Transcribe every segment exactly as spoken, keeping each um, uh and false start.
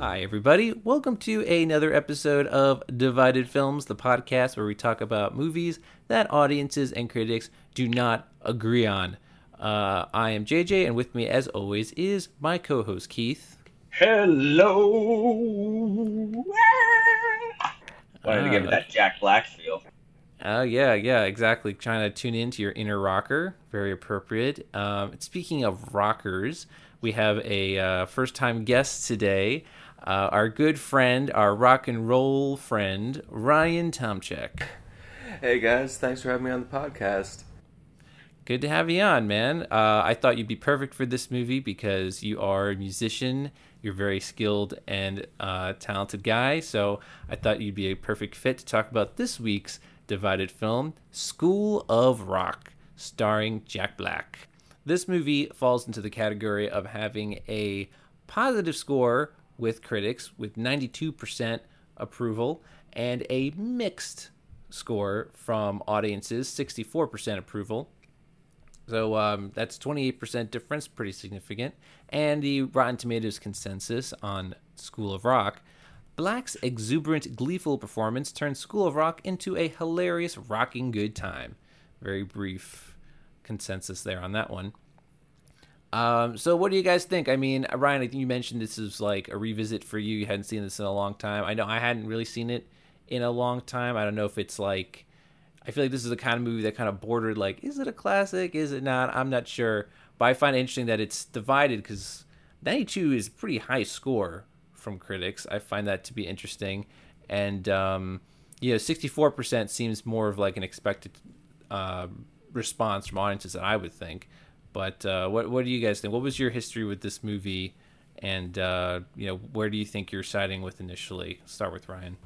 Hi everybody, welcome to another episode of Divided Films, the podcast where we talk about movies that audiences and critics do not agree on. Uh, I am J J, and with me as always is my co-host Keith. Hello! Ah. Wanted to give it that Jack Black feel. Oh, uh, yeah, yeah, exactly. Trying to tune into your inner rocker. Very appropriate. Um, speaking of rockers, we have a uh, first-time guest today. Uh, our good friend, our rock and roll friend, Ryan Tomchik. Hey, guys. Thanks for having me on the podcast. Good to have you on, man. Uh, I thought you'd be perfect for this movie because you are a musician. You're a very skilled and uh, talented guy. So I thought you'd be a perfect fit to talk about this week's Divided film, School of Rock, starring Jack Black. This movie falls into the category of having a positive score with critics with ninety-two percent approval and a mixed score from audiences, sixty-four percent approval. So um, that's twenty-eight percent difference, pretty significant. And the Rotten Tomatoes consensus on School of Rock: Black's exuberant, gleeful performance turns School of Rock into a hilarious, rocking good time. Very brief consensus there on that one. Um, so what do you guys think? I mean, Ryan, I think you mentioned this is like a revisit for you. You hadn't seen this in a long time. I know I hadn't really seen it in a long time. I don't know if it's like... I feel like this is the kind of movie that kind of bordered like, is it a classic? Is it not? I'm not sure. But I find it interesting that it's divided because ninety-two is a pretty high score from critics. I find that to be interesting, and um you know, sixty-four percent seems more of like an expected uh response from audiences that I would think. But uh what what do you guys think? What was your history with this movie, and uh you know, where do you think you're siding with initially? Start with Ryan.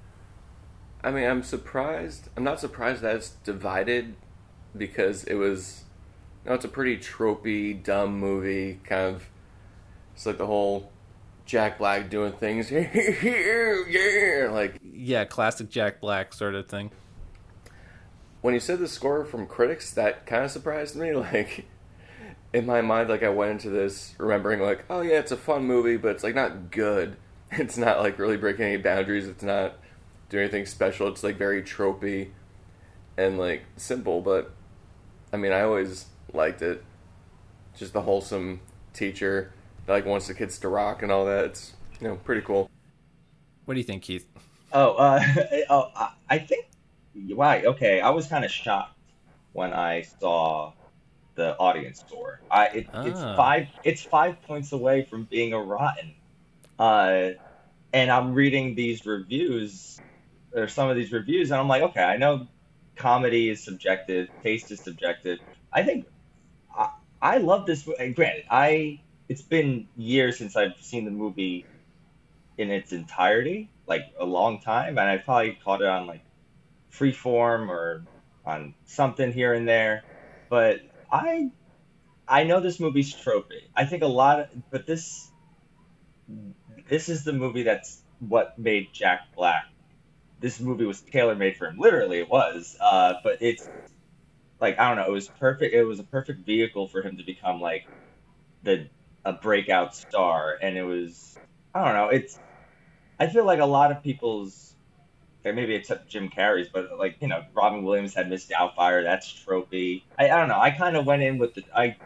I mean, I'm surprised I'm not surprised that it's divided, because it was, you know, it's a pretty tropey, dumb movie. Kind of, it's like the whole Jack Black doing things, yeah, like yeah, classic Jack Black sort of thing. When you said the score from critics, that kind of surprised me. Like in my mind, like I went into this remembering like, oh yeah, it's a fun movie, but it's like not good. It's not like really breaking any boundaries. It's not doing anything special. It's like very tropey and like simple. But I mean, I always liked it. Just the wholesome teacher, like, wants the kids to rock and all that. It's, you know, pretty cool. What do you think, Keith? Oh, uh, oh I think, wow, okay. I was kind of shocked when I saw the audience score. I it, ah. It's five It's five points away from being a rotten. Uh, and I'm reading these reviews, or some of these reviews, and I'm like, okay, I know comedy is subjective, taste is subjective. I think, I, I love this movie. Granted, I... It's been years since I've seen the movie in its entirety, like a long time, and I probably caught it on like Freeform or on something here and there. But I, I know this movie's tropey. I think a lot of, but this, this is the movie that's what made Jack Black. This movie was tailor-made for him. Literally, it was. Uh, but it's like, I don't know. It was perfect. It was a perfect vehicle for him to become like the. a breakout star. And it was, I don't know, it's, I feel like a lot of people's, maybe except Jim Carrey's, but like, you know, Robin Williams had Miss Doubtfire, that's tropey. I, I don't know, I kind of went in with the, I,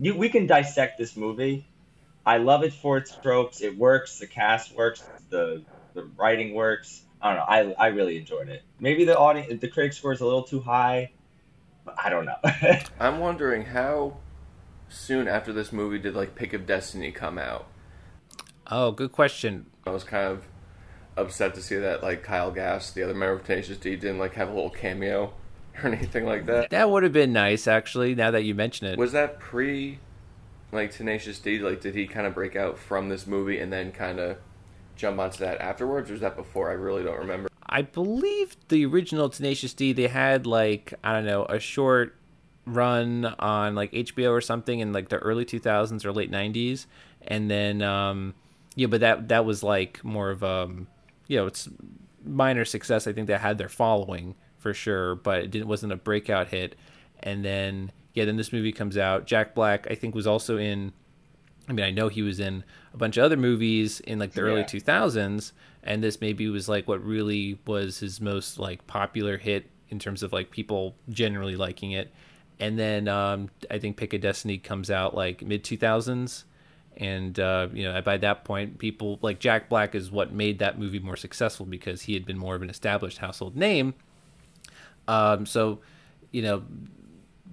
you, we can dissect this movie. I love it for its tropes, it works, the cast works, the the writing works. I don't know, I I really enjoyed it. Maybe the audience, the critic score is a little too high, but I don't know. I'm wondering how soon after this movie did like Pick of Destiny come out? Oh, good question. I was kind of upset to see that like Kyle Gass, the other member of Tenacious D, didn't like have a little cameo or anything like that. That would have been nice, actually, now that you mention it. Was that pre like Tenacious D? Like, did he kind of break out from this movie and then kind of jump onto that afterwards, or was that before? I really don't remember. I believe the original Tenacious D, they had like, I don't know, a short run on like H B O or something in like the early two thousands or late nineties, and then um yeah, but that that was like more of um you know, it's minor success. I think they had their following for sure, but it didn't wasn't a breakout hit. And then yeah, then this movie comes out. Jack Black, I think, was also in, I mean, I know he was in a bunch of other movies in like the early yeah. two thousands, and this maybe was like what really was his most like popular hit in terms of like people generally liking it. And then um, I think Pick of Destiny comes out like mid two thousands. And, uh, you know, by that point, people like Jack Black is what made that movie more successful because he had been more of an established household name. Um, so, you know,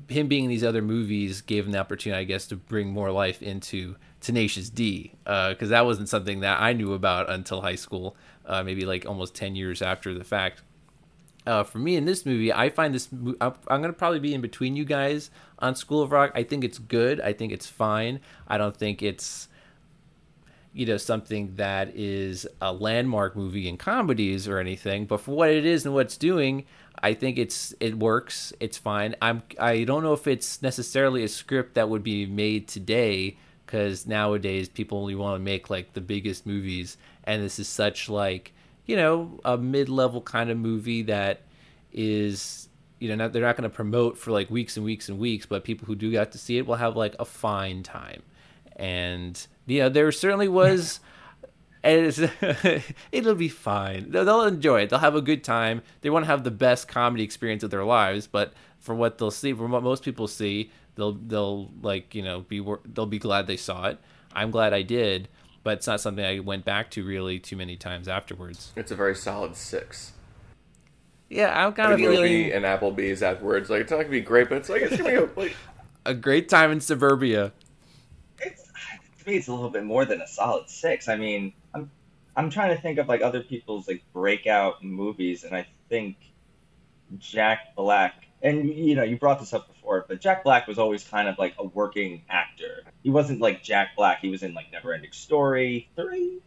him being in these other movies gave him the opportunity, I guess, to bring more life into Tenacious D, because uh, that wasn't something that I knew about until high school, uh, maybe like almost ten years after the fact. Uh, for me in this movie, I find this, I'm going to probably be in between you guys on School of Rock. I think it's good. I think it's fine. I don't think it's, you know, something that is a landmark movie in comedies or anything, but for what it is and what it's doing, I think it's, it works. It's fine. I'm, I don't know if it's necessarily a script that would be made today, because nowadays people only want to make like the biggest movies. And this is such like, you know, a mid-level kind of movie that is, you know, not, they're not going to promote for like weeks and weeks and weeks, but people who do got to see it will have like a fine time. And, you know, there certainly was, and it's, it'll be fine. They'll, they'll enjoy it. They'll have a good time. They want to have the best comedy experience of their lives, but for what they'll see, for what most people see, they'll, they'll like, you know, be, they'll be glad they saw it. I'm glad I did. But it's not something I went back to really too many times afterwards. It's a very solid six. Yeah, I've got a feeling. And Applebee's afterwards, like it's not gonna be great, but it's like it's gonna be a, like... a great time in suburbia. It's to me, it's a little bit more than a solid six. I mean, I'm I'm trying to think of like other people's like breakout movies, and I think Jack Black, and you know, you brought this up before, but Jack Black was always kind of like a working actor. He wasn't like Jack Black. He was in like Neverending Story three. I he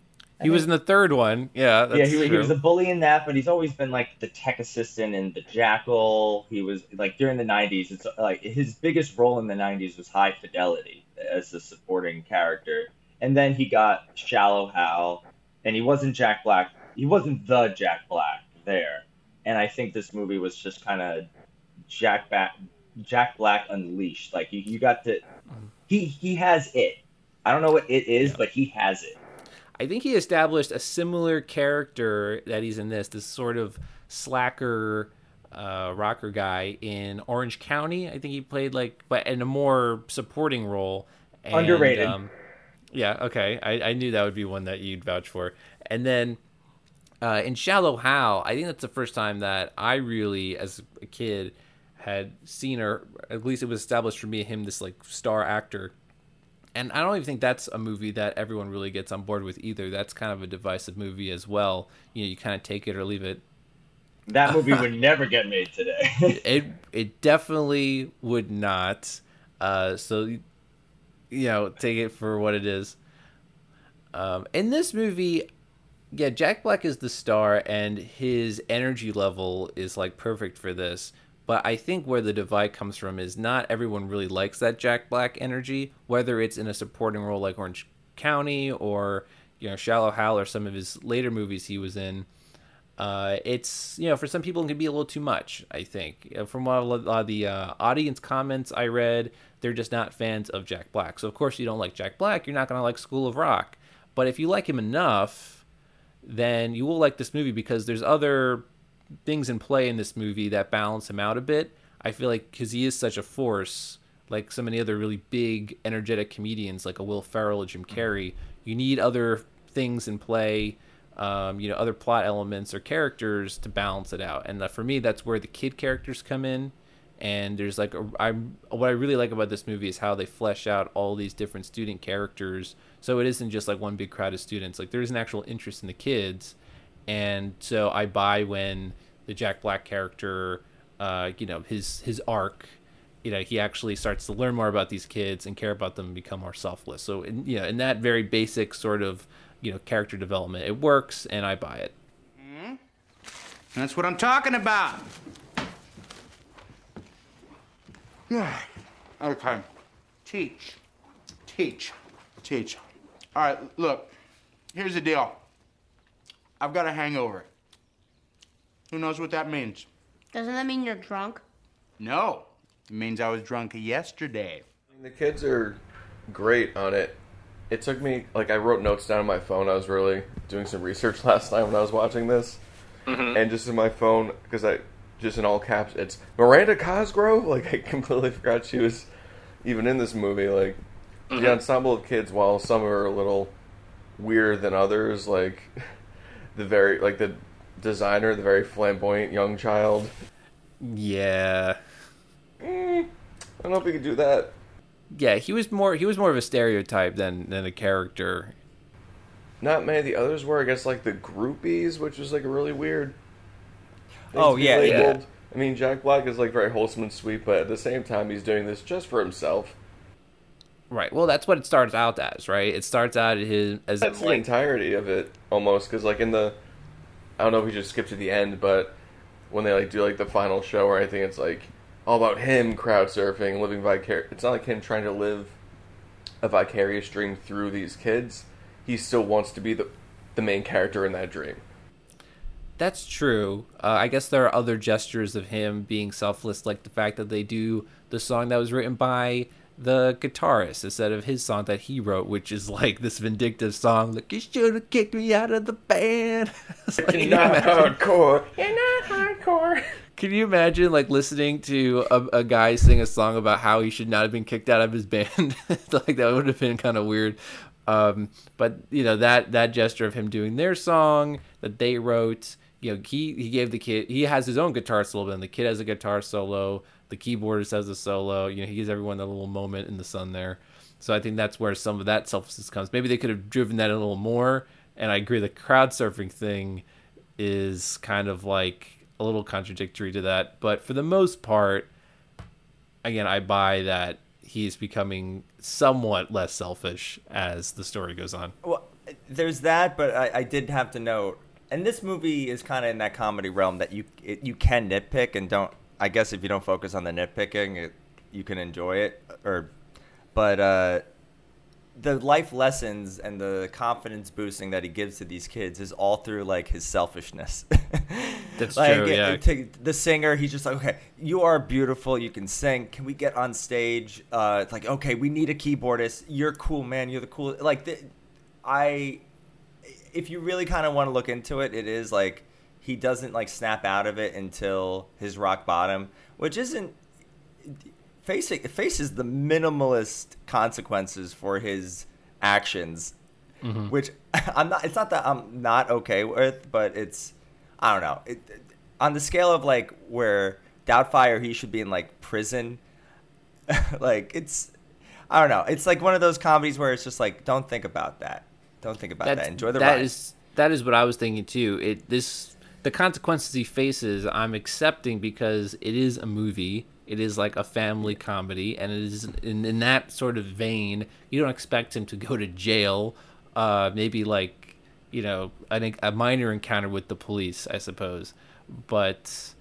think. was in the third one. Yeah, that's yeah. He, true. he was a bully in that, but he's always been like the tech assistant in The Jackal. He was like during the nineties. It's like his biggest role in the nineties was High Fidelity as a supporting character, and then he got Shallow Hal, and he wasn't Jack Black. He wasn't the Jack Black there, and I think this movie was just kind of Jack Black, Jack Black Unleashed. Like you, you got to. He he has it. I don't know what it is, yeah. but he has it. I think he established a similar character that he's in this, this sort of slacker uh, rocker guy in Orange County. I think he played like, but in a more supporting role. And, underrated. Um, yeah, okay. I, I knew that would be one that you'd vouch for. And then uh, in Shallow Hal, I think that's the first time that I really, as a kid, had seen, or at least it was established for me, him, this like star actor. And I don't even think that's a movie that everyone really gets on board with either. That's kind of a divisive movie as well. You know, you kind of take it or leave it. That movie would never get made today. it it definitely would not. Uh, so, you know, take it for what it is. Um, in this movie, yeah, Jack Black is the star and his energy level is like perfect for this. But I think where the divide comes from is not everyone really likes that Jack Black energy, whether it's in a supporting role like Orange County or, you know, Shallow Hal or some of his later movies he was in. Uh, it's, you know, for some people it can be a little too much, I think. From what a lot of the uh, audience comments I read, they're just not fans of Jack Black. So, of course, you don't like Jack Black, you're not going to like School of Rock. But if you like him enough, then you will like this movie because there's other things in play in this movie that balance him out a bit. I feel like because he is such a force, like so many other really big, energetic comedians, like a Will Ferrell, a Jim Carrey, you need other things in play, um, you know, other plot elements or characters to balance it out. And uh, for me, that's where the kid characters come in. And there's like, a, I'm, what I really like about this movie is how they flesh out all these different student characters. So it isn't just like one big crowd of students. Like there is an actual interest in the kids. And so I buy when the Jack Black character, uh, you know, his his arc, you know, he actually starts to learn more about these kids and care about them and become more selfless. So, in, you know, in that very basic sort of, you know, character development, it works and I buy it. Mm-hmm. That's what I'm talking about. Yeah. Okay. Teach. Teach. Teach. All right, look, here's the deal. I've got a hangover. Who knows what that means? Doesn't that mean you're drunk? No. It means I was drunk yesterday. The kids are great on it. It took me, like, I wrote notes down on my phone. I was really doing some research last night when I was watching this. Mm-hmm. And just in my phone, because I, just in all caps, it's Miranda Cosgrove. Like, I completely forgot she was even in this movie. Like, mm-hmm. the ensemble of kids, while some are a little weirder than others, like, the very, like, the designer, the very flamboyant young child. Yeah. Mm, I don't know if we could do that. Yeah, he was more he was more of a stereotype than, than a character. Not many of the others were, I guess, like the groupies, which was like really weird. Oh, yeah, yeah. I mean, Jack Black is like very wholesome and sweet, but at the same time, he's doing this just for himself. Right. Well, that's what it starts out as, right? It starts out as... as that's like, the entirety of it, almost, because like in the... I don't know if we just skipped to the end, but when they like do like the final show or anything, it's like... all about him crowd surfing, living vicarious. It's not like him trying to live a vicarious dream through these kids. He still wants to be the the main character in that dream. That's true. Uh, I guess there are other gestures of him being selfless, like the fact that they do the song that was written by the guitarist instead of his song that he wrote, which is like this vindictive song, like, you should have kicked me out of the band. Like, you're not imagine? hardcore. You're not hardcore. Can you imagine, like, listening to a, a guy sing a song about how he should not have been kicked out of his band? Like, that would have been kind of weird. Um, but, you know, that, that gesture of him doing their song that they wrote, you know, he, he gave the kid, he has his own guitar solo, and the kid has a guitar solo, the keyboardist has a solo, you know, he gives everyone a little moment in the sun there. So I think that's where some of that selflessness comes. Maybe they could have driven that a little more, and I agree the crowd surfing thing is kind of, like, a little contradictory to that, but for the most part, again, I buy that he's becoming somewhat less selfish as the story goes on. Well, there's that, but I, I did have to note, and this movie is kind of in that comedy realm that you it, you can nitpick and don't. I guess if you don't focus on the nitpicking, it, you can enjoy it. Or, but uh, the life lessons and the confidence boosting that he gives to these kids is all through like his selfishness. That's like, true, yeah. To the singer, he's just like, okay, you are beautiful. You can sing. Can we get on stage? Uh, it's like, okay, we need a keyboardist. You're cool, man. You're the coolest. Like, the, I, if you really kind of want to look into it, it is like he doesn't like snap out of it until his rock bottom, which isn't facing faces the minimalist consequences for his actions, mm-hmm. which I'm not. It's not that I'm not okay with, but it's. I don't know. It, it, on the scale of, like, where Doubtfire, he should be in, like, prison. Like, it's... I don't know. It's, like, one of those comedies where it's just, like, don't think about that. Don't think about That's, that. Enjoy the that ride. Is, that is what I was thinking, too. It this The consequences he faces, I'm accepting because it is a movie. It is, like, a family comedy. And it is in, in that sort of vein, you don't expect him to go to jail. Uh, maybe, like... you know, an, a minor encounter with the police, I suppose. But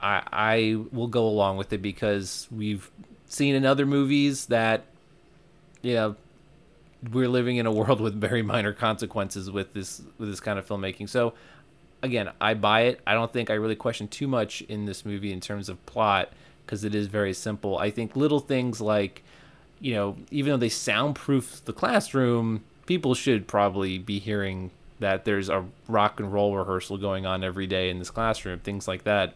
I, I will go along with it because we've seen in other movies that, you know, we're living in a world with very minor consequences with this with this kind of filmmaking. So, again, I buy it. I don't think I really question too much in this movie in terms of plot because it is very simple. I think little things like, you know, even though they soundproof the classroom, people should probably be hearing that there's a rock and roll rehearsal going on every day in this classroom, things like that.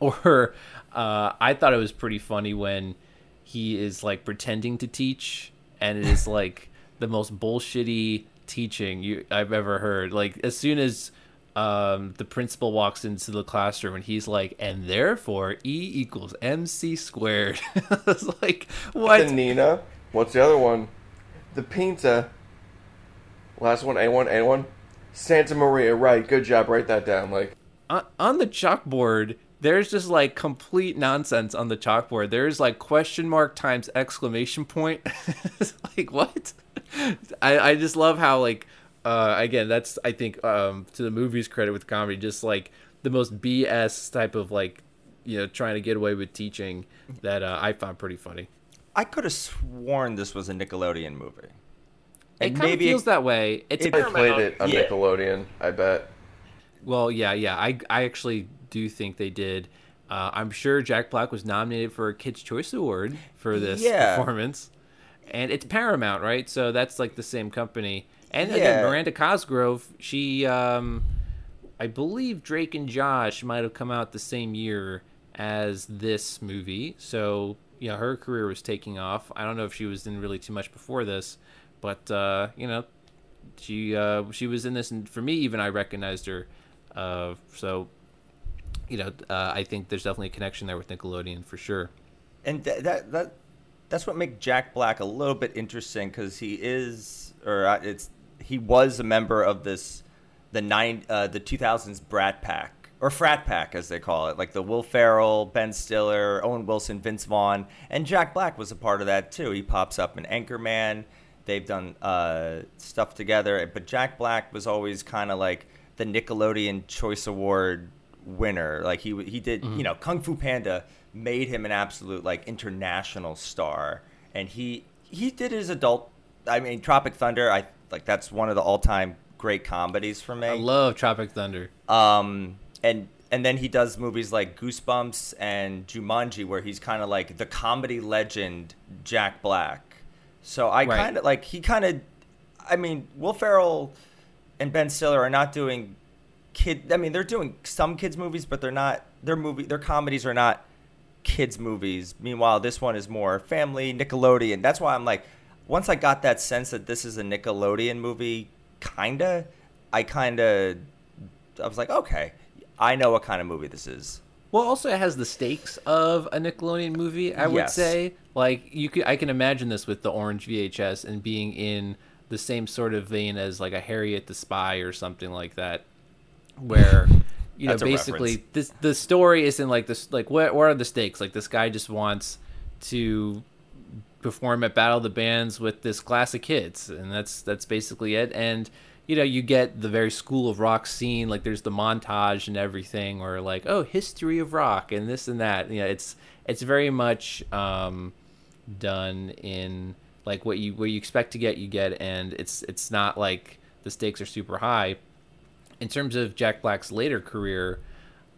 Or uh, I thought it was pretty funny when he is, like, pretending to teach, and it is, like, the most bullshitty teaching you, I've ever heard. Like, as soon as um, the principal walks into the classroom, and he's like, and therefore, E equals M C squared. I was like, what? The Nina. What's the other one? The Pinta. Last one, A one, A one. Santa Maria, right. Good job. Write that down. Like on, on the chalkboard, there's just, like, complete nonsense on the chalkboard. There's, like, question mark times exclamation point. It's like, what? I, I just love how, like, uh, again, that's, I think, um, to the movie's credit with comedy, just, like, the most B S type of, like, you know, trying to get away with teaching that uh, I found pretty funny. I could have sworn this was a Nickelodeon movie. It kind Maybe of feels it, that way. It's it, I played it on yeah. Nickelodeon, I bet. Well, yeah, yeah. I I actually do think they did. Uh, I'm sure Jack Black was nominated for a Kids' Choice Award for this yeah. performance. And it's Paramount, right? So that's like the same company. And yeah. again, Miranda Cosgrove, she, um, I believe Drake and Josh might have come out the same year as this movie. So, you know, her career was taking off. I don't know if she was in really too much before this, but, uh, you know, she uh, she was in this. And for me, even I recognized her. Uh, so, you know, uh, I think there's definitely a connection there with Nickelodeon for sure. And th- that that that's what makes Jack Black a little bit interesting, because he is, or it's he was a member of this the nine uh, the two thousands Brat Pack, or Frat Pack as they call it, like the Will Ferrell, Ben Stiller, Owen Wilson, Vince Vaughn, and Jack Black was a part of that too. He pops up in Anchorman. They've done uh, stuff together, but Jack Black was always kind of like the Nickelodeon Choice Award winner. Like he he did, mm-hmm. you know, Kung Fu Panda made him an absolute like international star, and he he did his adult. I mean, Tropic Thunder. I like that's one of the all time great comedies for me. I love Tropic Thunder. Um, and and then he does movies like Goosebumps and Jumanji, where he's kind of like the comedy legend Jack Black. So I right. kind of like he kind of, I mean, Will Ferrell and Ben Stiller are not doing kid. I mean, they're doing some kids movies, but they're not their movie. Their comedies are not kids movies. Meanwhile, this one is more family Nickelodeon. That's why I'm like, once I got that sense that this is a Nickelodeon movie, kinda, I kinda, I was like, okay, I know what kind of movie this is. Well, also it has the stakes of a Nickelodeon movie, I would yes. say. Like you could, I can imagine this with the orange V H S and being in the same sort of vein as like a Harriet the Spy or something like that, where you know basically this the story isn't like this. Like what, what are the stakes? Like this guy just wants to perform at Battle of the Bands with this class of kids, and that's that's basically it. And you know, you get the very School of Rock scene, like there's the montage and everything, or like, oh, history of rock and this and that. You know, it's it's very much um, done in like what you what you expect to get, you get, and it's it's not like the stakes are super high. In terms of Jack Black's later career,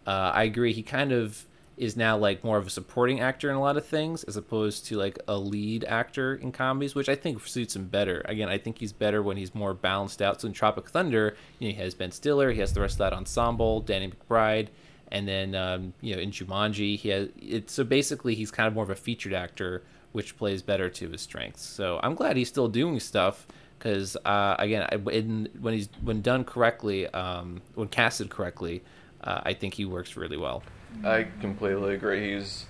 uh, I agree he kind of is now like more of a supporting actor in a lot of things as opposed to like a lead actor in comedies, which I think suits him better. Again, I think he's better when he's more balanced out. So in Tropic Thunder, you know, he has Ben Stiller, he has the rest of that ensemble, Danny McBride, and then um, you know, in Jumanji, he has it. So basically, he's kind of more of a featured actor, which plays better to his strengths. So I'm glad he's still doing stuff because uh, again, in, when he's when done correctly, um, when casted correctly, uh, I think he works really well. I completely agree. He's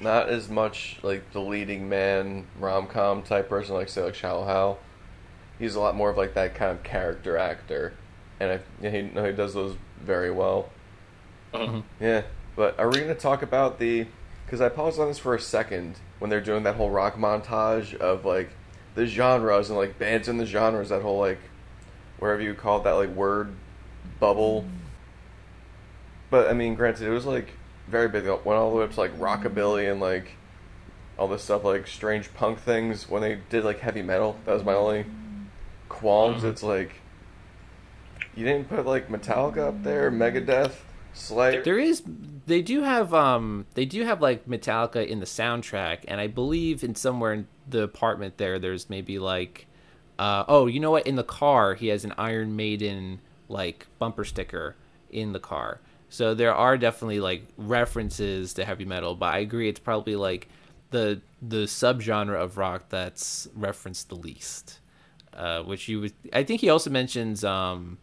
not as much like the leading man rom-com type person like say like Shallow Hal. He's a lot more of like that kind of character actor, and I, he he does those very well. Mm-hmm. Yeah, but are we gonna talk about the? Because I paused on this for a second when they're doing that whole rock montage of like the genres and like bands in the genres. That whole like wherever you call it, that like word bubble. Mm-hmm. But, I mean, granted, it was, like, very big. It went all the way up to, like, rockabilly and, like, all this stuff, like, strange punk things. When they did, like, heavy metal, that was my only qualms. It's, like, you didn't put, like, Metallica up there, Megadeth, Slayer. There is, they do have, um, they do have, like, Metallica in the soundtrack. And I believe in somewhere in the apartment there, there's maybe, like, uh, oh, you know what? In the car, he has an Iron Maiden, like, bumper sticker in the car. So there are definitely like references to heavy metal, but I agree it's probably like the the subgenre of rock that's referenced the least. Uh, which you would, I think he also mentions um,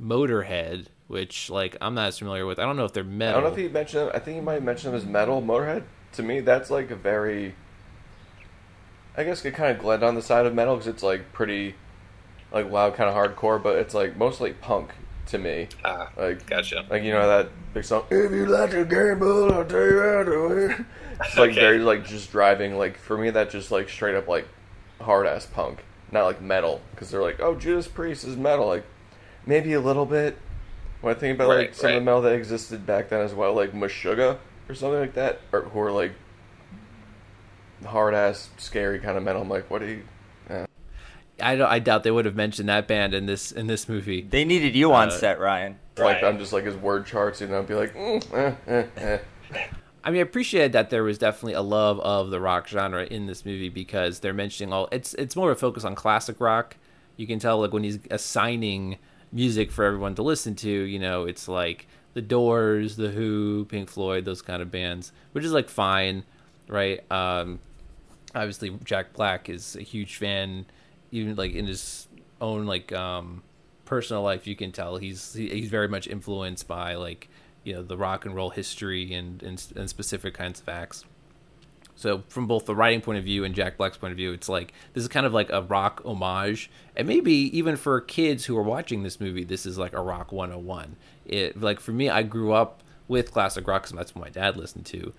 Motorhead, which like I'm not as familiar with. I don't know if they're metal. I don't know if he mentioned them. I think he might mention them as metal. Motorhead to me, that's like a very, I guess, could kind of glend on the side of metal because it's like pretty, like loud, kind of hardcore, but it's like mostly punk. To me, ah, like gotcha, like you know that big song. If you like to gamble, I'll tell you how to win. It's like okay. Very like just driving. Like for me, that just like straight up like hard ass punk, not like metal. Because they're like, oh, Judas Priest is metal. Like maybe a little bit. When I think about right, like some right. of the metal that existed back then as well, like Meshuggah or something like that, or who are like hard ass, scary kind of metal. I'm like, what are you? I don't. I doubt they would have mentioned that band in this in this movie. They needed you on uh, set, Ryan. Like right. I'm just like his word charts, you know. I'd be like, mm, eh, eh, eh. I mean, I appreciated that there was definitely a love of the rock genre in this movie because they're mentioning all. It's it's more of a focus on classic rock. You can tell, like when he's assigning music for everyone to listen to, you know, it's like The Doors, The Who, Pink Floyd, those kind of bands, which is like fine, right? Um, obviously, Jack Black is a huge fan. Even like in his own like um, personal life, you can tell he's he, he's very much influenced by like you know the rock and roll history and, and and specific kinds of acts. So from both the writing point of view and Jack Black's point of view, it's like this is kind of like a rock homage, and maybe even for kids who are watching this movie, this is like a rock one oh one. It like for me, I grew up with classic rock because that's what my dad listened to,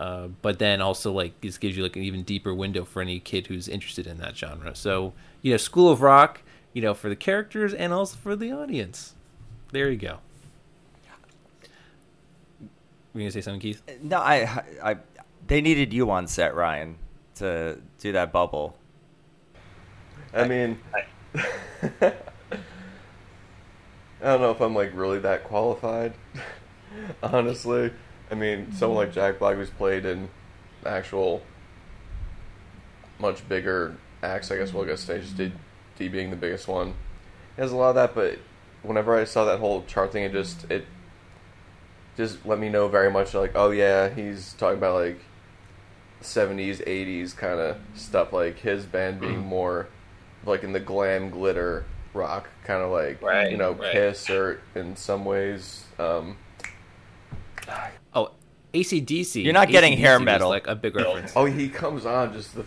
uh, but then also like this gives you like an even deeper window for any kid who's interested in that genre. So. You know, School of Rock, you know, for the characters and also for the audience. There you go. Were you going to say something, Keith? No, I, I, they needed you on set, Ryan, to do that bubble. I, I mean, I, I don't know if I'm, like, really that qualified, honestly. I mean, someone like Jack Black who's played in actual much bigger acts, I guess we'll go Tenacious D, D being the biggest one. It has a lot of that, but whenever I saw that whole chart thing, it just it just let me know very much like, oh yeah, he's talking about like seventies, eighties kind of stuff, like his band being more like in the glam glitter rock kind of like right, you know right. Kiss or in some ways. Um, oh, A C D C. You're not getting hair metal, like a big reference. Oh, he comes on just the.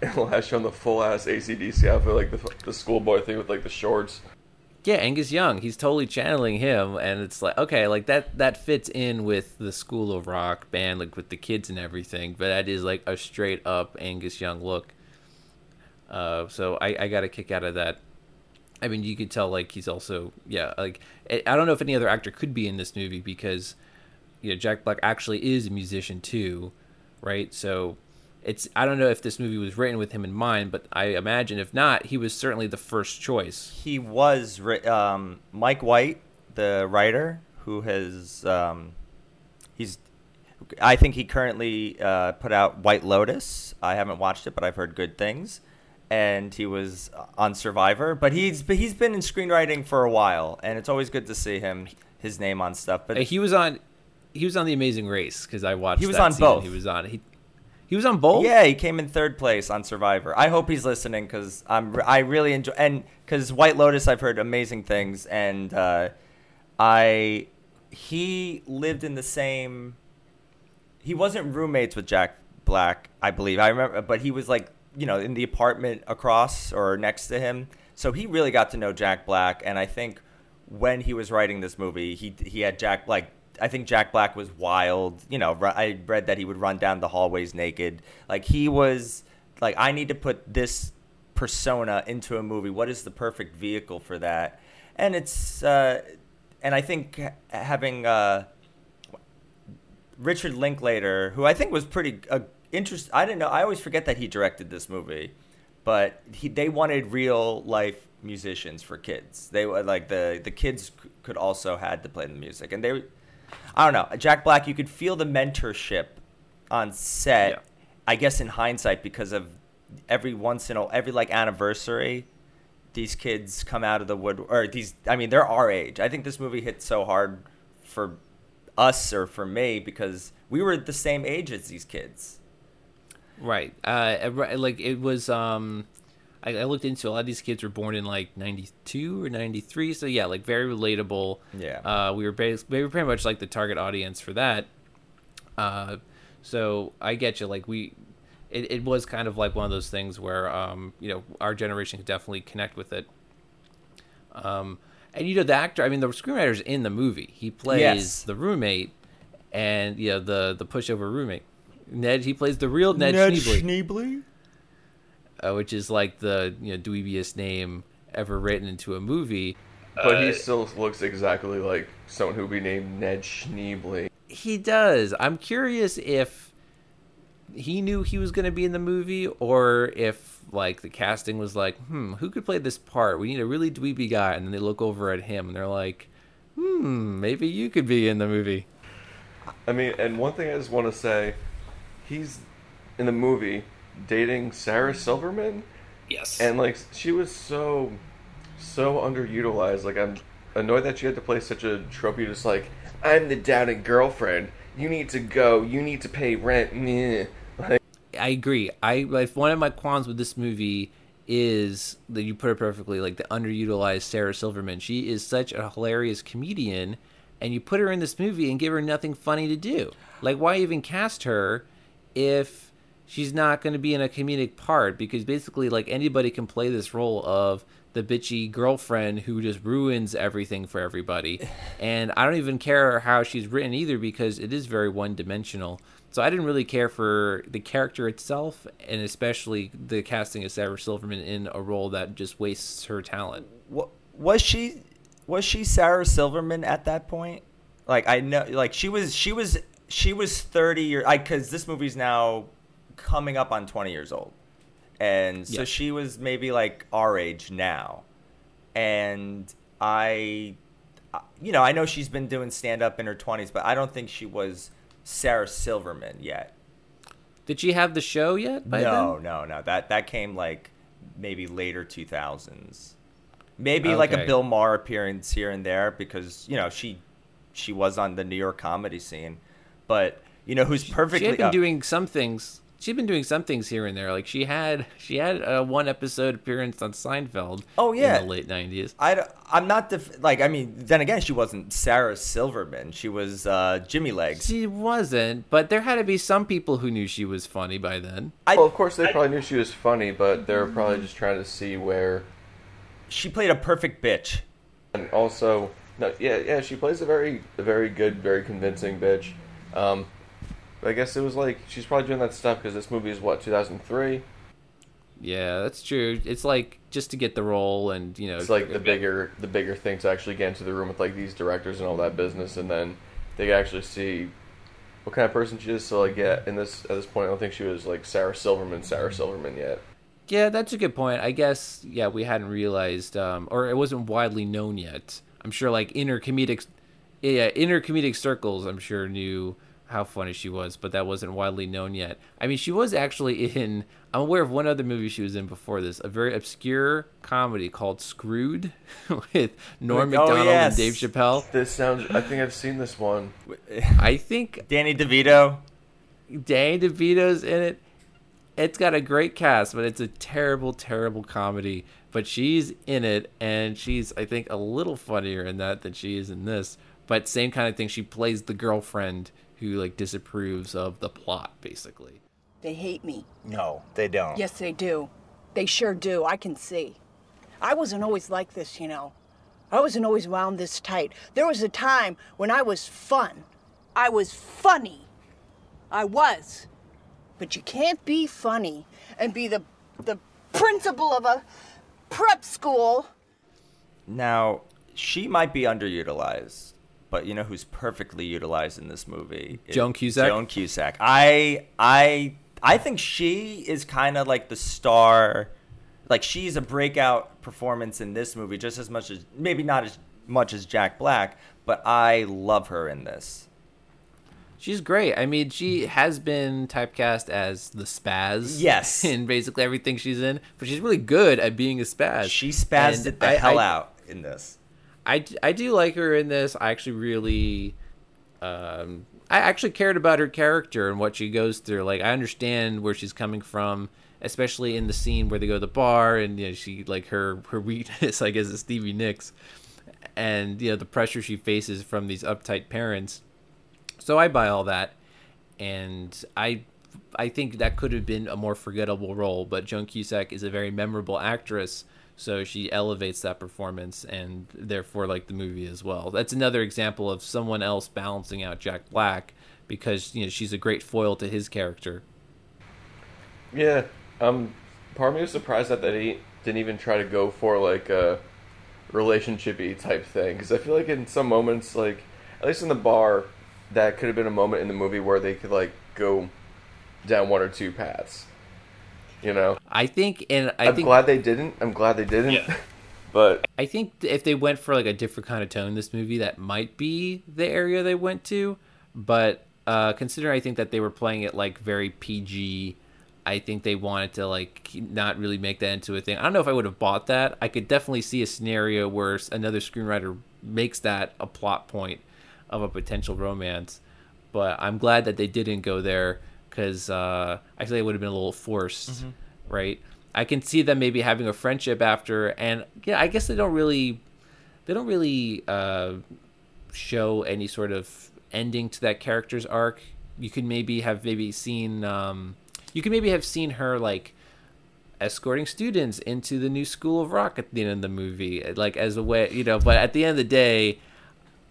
And lash on the full-ass A C D C outfit, like the, the schoolboy thing with, like, the shorts. Yeah, Angus Young. He's totally channeling him, and it's like, okay, like, that, that fits in with the School of Rock band, like, with the kids and everything, but that is, like, a straight-up Angus Young look. Uh, so I, I got a kick out of that. I mean, you could tell, like, he's also, yeah, like, I don't know if any other actor could be in this movie because, you know, Jack Black actually is a musician, too, right? So... It's I don't know if this movie was written with him in mind, but I imagine if not, he was certainly the first choice. He was um, Mike White, the writer, who has um, he's I think he currently uh, put out White Lotus. I haven't watched it, but I've heard good things. And he was on Survivor, but he's but he's been in screenwriting for a while, and it's always good to see him his name on stuff. But he was on he was on The Amazing Race because I watched. He was that on both. He was on. He, He was on both? Yeah, he came in third place on Survivor. I hope he's listening because I'm I really enjoy and because White Lotus I've heard amazing things and uh, I he lived in the same he wasn't roommates with Jack Black I believe I remember but he was like you know in the apartment across or next to him so he really got to know Jack Black and I think when he was writing this movie he he had Jack like. I think Jack Black was wild. You know, I read that he would run down the hallways naked. Like he was like, I need to put this persona into a movie. What is the perfect vehicle for that? And it's, uh, and I think having uh, Richard Linklater, who I think was pretty uh, interesting. I didn't know. I always forget that he directed this movie, but he, they wanted real life musicians for kids. They were like the, the kids could also had to play the music and they I don't know. Jack Black, you could feel the mentorship on set, yeah. I guess in hindsight, because of every once in a every like anniversary, these kids come out of the wood or these I mean, they're our age. I think this movie hit so hard for us or for me because we were the same age as these kids. Right. Uh, like it was um, I, I looked into a lot of these kids were born in like ninety-two or ninety-three. So yeah, like very relatable. Yeah. Uh, we were bas- we were pretty much like the target audience for that. Uh, so I get you. Like we, it, it was kind of like one of those things where, um, you know, our generation could definitely connect with it. Um, and you know, the actor, I mean, the screenwriter's in the movie, he plays yes. the roommate and you know, the, the pushover roommate, Ned, he plays the real Ned, Ned Schneebly. Schneebly? Uh, which is like the you know dweebiest name ever written into a movie. But uh, he still looks exactly like someone who would be named Ned Schneebly. He does. I'm curious if he knew he was going to be in the movie, or if like the casting was like, hmm, who could play this part? We need a really dweeby guy. And then they look over at him and they're like, hmm, maybe you could be in the movie. I mean, and one thing I just want to say, he's in the movie dating Sarah Silverman. Yes. And like, she was so, so underutilized. Like, I'm annoyed that she had to play such a tropey, just like, I'm the doubting girlfriend. You need to go. You need to pay rent. Like, I agree. I like one of my qualms with this movie is that you put it perfectly, like the underutilized Sarah Silverman. She is such a hilarious comedian, and you put her in this movie and give her nothing funny to do. Like, why even cast her if she's not going to be in a comedic part? Because basically, like, anybody can play this role of the bitchy girlfriend who just ruins everything for everybody. And I don't even care how she's written either, because it is very one-dimensional. So I didn't really care for the character itself, and especially the casting of Sarah Silverman in a role that just wastes her talent. Was she was she Sarah Silverman at that point? Like, I know, like she was she was she was thirty years, I because this movie's now coming up on twenty years old. And so yeah. She was maybe like our age now. And I, you know, I know she's been doing stand-up in her twenties, but I don't think she was Sarah Silverman yet. Did she have the show yet by no, then? No, no, no. That that came like maybe later two thousands. Maybe okay. Like a Bill Maher appearance here and there, because, you know, she she was on the New York comedy scene. But, you know, who's she, perfectly... She had been uh, doing some things... She'd been doing some things here and there. Like she had, she had a one episode appearance on Seinfeld. Oh yeah, in the late nineties. I, I'm not def- like I mean. Then again, she wasn't Sarah Silverman. She was uh, Jimmy Legs. She wasn't. But there had to be some people who knew she was funny by then. I, well, of course, they I, probably knew she was funny, but they were probably just trying to see where she played a perfect bitch. And also, no, yeah, yeah, she plays a very, a very good, very convincing bitch. Um, I guess it was like, she's probably doing that stuff because this movie is, what, two thousand three? Yeah, that's true. It's like, just to get the role and, you know... It's like the bigger the bigger things actually get into the room with, like, these directors and all that business, and then they can actually see what kind of person she is. So, like, yeah, in this, at this point, I don't think she was, like, Sarah Silverman, Sarah Silverman yet. Yeah, that's a good point. I guess, yeah, we hadn't realized, um, or it wasn't widely known yet. I'm sure, like, inner comedic... Yeah, inner comedic circles, I'm sure, knew... how funny she was, but that wasn't widely known yet. I mean, she was actually in, I'm aware of one other movie she was in before this, a very obscure comedy called Screwed with Norm oh, Macdonald yes. and Dave Chappelle. This sounds, I think I've seen this one. I think. Danny DeVito. Danny DeVito's in it. It's got a great cast, but it's a terrible, terrible comedy. But she's in it, and she's, I think, a little funnier in that than she is in this. But same kind of thing, she plays the girlfriend who, like, disapproves of the plot, basically. They hate me. No, they don't. Yes, they do. They sure do. I can see. I wasn't always like this, you know. I wasn't always wound this tight. There was a time when I was fun. I was funny. I was. But you can't be funny and be the the principal of a prep school. Now, she might be underutilized. But you know who's perfectly utilized in this movie? Joan Cusack. Joan Cusack. I I I think she is kind of like the star. Like, she's a breakout performance in this movie, just as much as, maybe not as much as Jack Black, but I love her in this. She's great. I mean, she has been typecast as the spaz. Yes. In basically everything she's in, but she's really good at being a spaz. She spazzed and it the I, hell I, out in this. I, I do like her in this. I actually really, um, I actually cared about her character and what she goes through. Like, I understand where she's coming from, especially in the scene where they go to the bar and, you know, she, like, her, her weakness, I guess, is Stevie Nicks, and, you know, the pressure she faces from these uptight parents. So I buy all that, and I I think that could have been a more forgettable role, but Joan Cusack is a very memorable actress. So she elevates that performance, and therefore, like, the movie as well. That's another example of someone else balancing out Jack Black, because, you know, she's a great foil to his character. Yeah, um, part of me was surprised that, that he didn't even try to go for, like, a relationship-y type thing, because I feel like in some moments, like, at least in the bar, that could have been a moment in the movie where they could, like, go down one or two paths. You know, I think, and I I'm think, glad they didn't. I'm glad they didn't. Yeah. But I think if they went for like a different kind of tone in this movie, that might be the area they went to. But uh, considering I think that they were playing it like very P G, I think they wanted to like not really make that into a thing. I don't know if I would have bought that. I could definitely see a scenario where another screenwriter makes that a plot point of a potential romance. But I'm glad that they didn't go there because uh, I feel like it would have been a little forced, mm-hmm. right? I can see them maybe having a friendship after, and yeah, I guess they don't really, they don't really uh, show any sort of ending to that character's arc. You could maybe have maybe seen, um, you could maybe have seen her like escorting students into the new School of Rock at the end of the movie, like as a way, you know. But at the end of the day,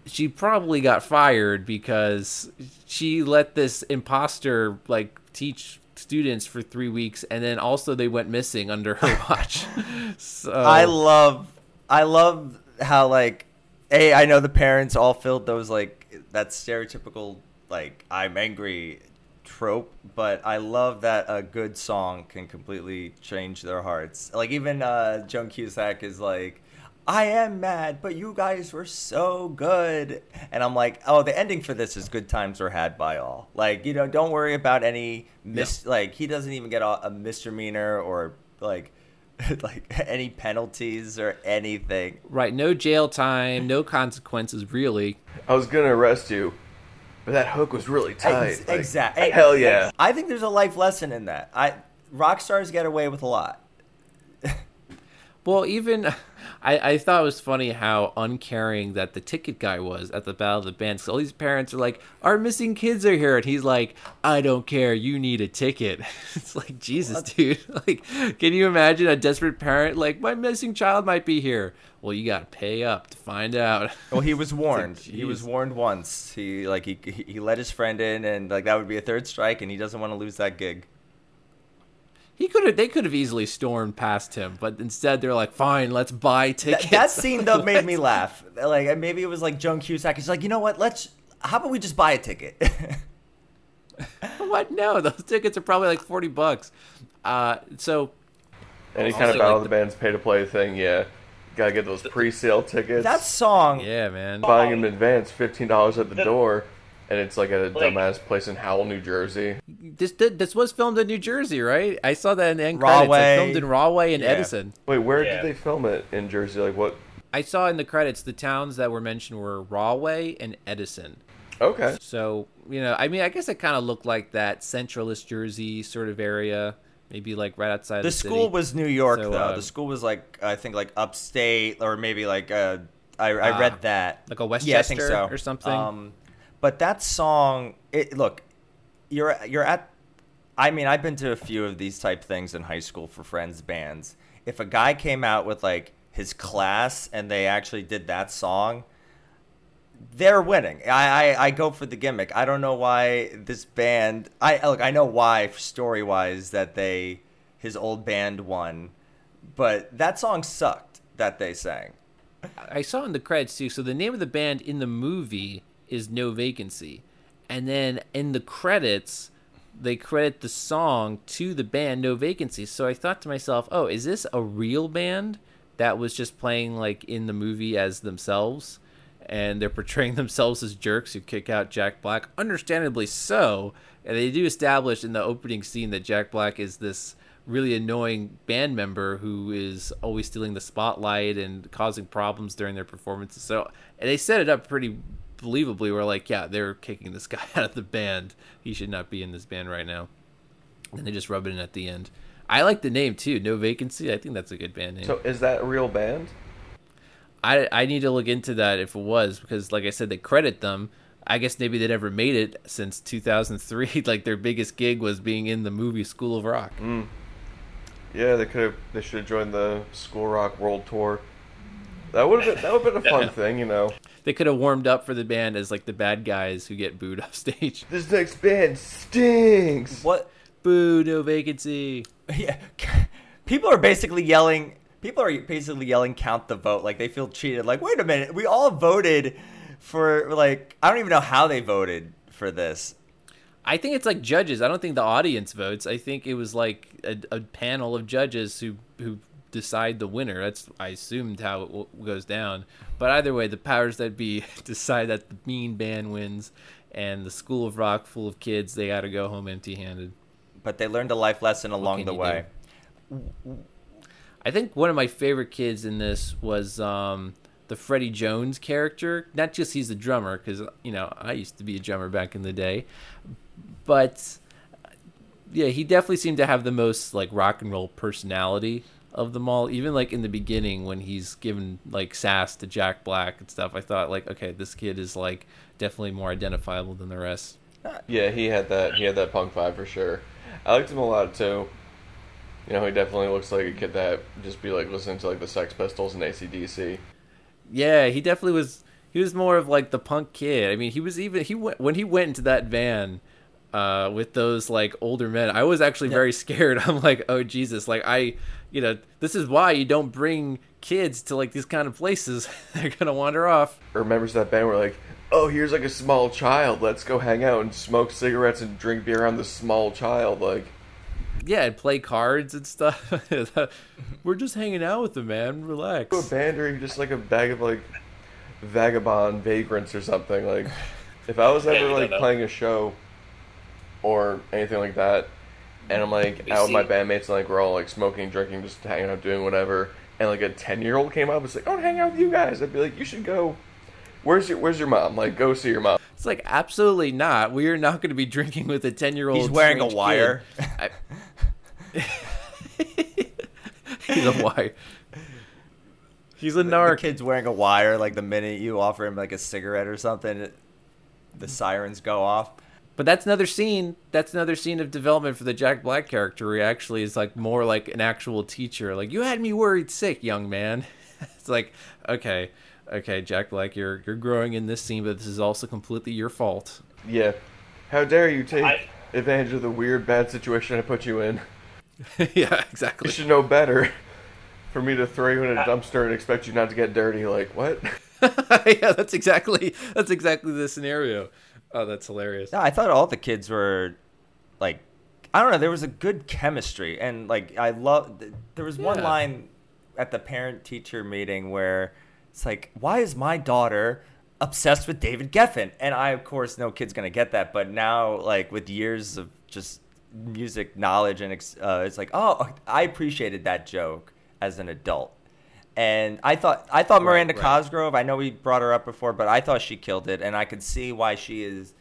she probably got fired because she let this imposter like teach students for three weeks, and then also they went missing under her watch. So I love I love how like hey I know the parents all filled those like that stereotypical like I'm angry trope, but I love that a good song can completely change their hearts. Like even uh Joan Cusack is like, I am mad, but you guys were so good. And I'm like, oh, the ending for this is good times were had by all. Like, you know, don't worry about any mis- yeah. like he doesn't even get a misdemeanor or like like any penalties or anything. Right, no jail time, no consequences really. I was going to arrest you, but that hook was really tight. Ex- like, exactly. Hell yeah. I think there's a life lesson in that. I rock stars get away with a lot. Well, even I, I thought it was funny how uncaring that the ticket guy was at the Battle of the Bands. So all these parents are like, our missing kids are here. And he's like, I don't care. You need a ticket. It's like, Jesus, what? Dude. Like, can you imagine a desperate parent like, my missing child might be here? Well, you got to pay up to find out. Well, he was warned. Like, he was warned once. He like he he let his friend in, and like that would be a third strike, and he doesn't want to lose that gig. He could have. They could have easily stormed past him, but instead they're like, "Fine, let's buy tickets." That, that scene though made me laugh. Like maybe it was like Joan Cusack. She's like, "You know what? Let's. How about we just buy a ticket?" What? No, those tickets are probably like forty bucks. Uh, so any kind of Battle of the Bands pay to play thing, yeah. Gotta get those pre-sale tickets. That song, yeah, man. Buying them in advance, fifteen dollars at the door. And it's like at a dumbass place in Howell, New Jersey. This this was filmed in New Jersey, right? I saw that in the end credits. It's filmed in Rahway and yeah. Edison. Wait, where yeah. did they film it in Jersey? Like what? I saw in the credits the towns that were mentioned were Rahway and Edison. Okay. So, you know, I mean, I guess it kind of looked like that centralist Jersey sort of area. Maybe like right outside the, the city. The school was New York, so, though. Um, the school was like, I think like upstate or maybe like, uh, I, I uh, read that. Like a Westchester yeah, I think so. Or something. Um, But that song, it, look, you're you're at. I mean, I've been to a few of these type things in high school for friends' bands. If a guy came out with like his class and they actually did that song, they're winning. I, I, I go for the gimmick. I don't know why this band. I look. I know why story wise that they his old band won, but that song sucked that they sang. I saw in the credits too. So the name of the band in the movie is No Vacancy, and then in the credits they credit the song to the band No Vacancy. So I thought to myself, oh, is this a real band that was just playing like in the movie as themselves, and they're portraying themselves as jerks who kick out Jack Black? Understandably so. And they do establish in the opening scene that Jack Black is this really annoying band member who is always stealing the spotlight and causing problems during their performances. So and they set it up pretty believably. We're like, yeah, they're kicking this guy out of the band. He should not be in this band right now. And they just rub it in at the end. I like the name too, No Vacancy. I think that's a good band name. So is that a real band? I I need to look into that if it was, because like I said, they credit them. I guess maybe they never made it since two thousand three. Like their biggest gig was being in the movie School of Rock. Mm. Yeah, they could have. They should have joined the School Rock World Tour. That would have been, that would have been a fun thing, you know. They could have warmed up for the band as like the bad guys who get booed off stage. This next band stinks. What? Boo, No Vacancy. Yeah. People are basically yelling. People are basically yelling, count the vote. Like they feel cheated. Like, wait a minute. We all voted for like, I don't even know how they voted for this. I think it's like judges. I don't think the audience votes. I think it was like a, a panel of judges who who decide the winner. That's, I assumed, how it w- goes down. But either way, the powers that be decide that the mean band wins, and the School of Rock full of kids, they got to go home empty-handed. But they learned a life lesson along the way. Do? I think one of my favorite kids in this was um, the Freddie Jones character. Not just he's a drummer, because, you know, I used to be a drummer back in the day. But, yeah, he definitely seemed to have the most, like, rock and roll personality of them all. Even, like, in the beginning when he's giving, like, sass to Jack Black and stuff, I thought, like, okay, this kid is, like, definitely more identifiable than the rest. Yeah, he had that. He had that punk vibe for sure. I liked him a lot, too. You know, he definitely looks like a kid that just be, like, listening to, like, the Sex Pistols and A C D C. Yeah, he definitely was... He was more of, like, the punk kid. I mean, he was even... he went, when he went into that van uh, with those, like, older men, I was actually yeah. very scared. I'm like, oh, Jesus. Like, I... You know, this is why you don't bring kids to, like, these kind of places. They're gonna wander off. Or members of that band were like, oh, here's, like, a small child. Let's go hang out and smoke cigarettes and drink beer on this small child, like... Yeah, and play cards and stuff. We're just hanging out with them, man. Relax. A band, or just like a bag of like vagabond vagrants or something. Like, if I was ever yeah, like playing a show or anything like that, and I'm like we out see. with my bandmates and like we're all like smoking, drinking, just hanging out, doing whatever, and like a ten-year-old came up and was like, "I want to hang out with you guys." I'd be like, "You should go. Where's your Where's your mom? Like, go see your mom." It's like, absolutely not. We are not going to be drinking with a ten-year-old. He's wearing a wire. I... He's a wire. He's a narc. The, the kid's wearing a wire. Like, the minute you offer him, like, a cigarette or something, it, the sirens go off. But that's another scene. That's another scene of development for the Jack Black character. He actually is, like, more like an actual teacher. Like, you had me worried sick, young man. It's like, okay, okay, Jack Black, you're you're growing in this scene, but this is also completely your fault. Yeah. How dare you take I... advantage of the weird, bad situation I put you in. Yeah, exactly. You should know better for me to throw you in a dumpster and expect you not to get dirty. Like, what? Yeah, that's exactly that's exactly the scenario. Oh, that's hilarious. No, I thought all the kids were, like, I don't know, there was a good chemistry. And, like, I love, there was yeah. one line at the parent-teacher meeting where it's like, why is my daughter obsessed with David Geffen? And I, of course, no kid's going to get that. But now, like, with years of just music knowledge, and uh, it's like, oh, I appreciated that joke as an adult. And I thought I thought Miranda right, right. Cosgrove, I know we brought her up before, but I thought she killed it. And I could see why she is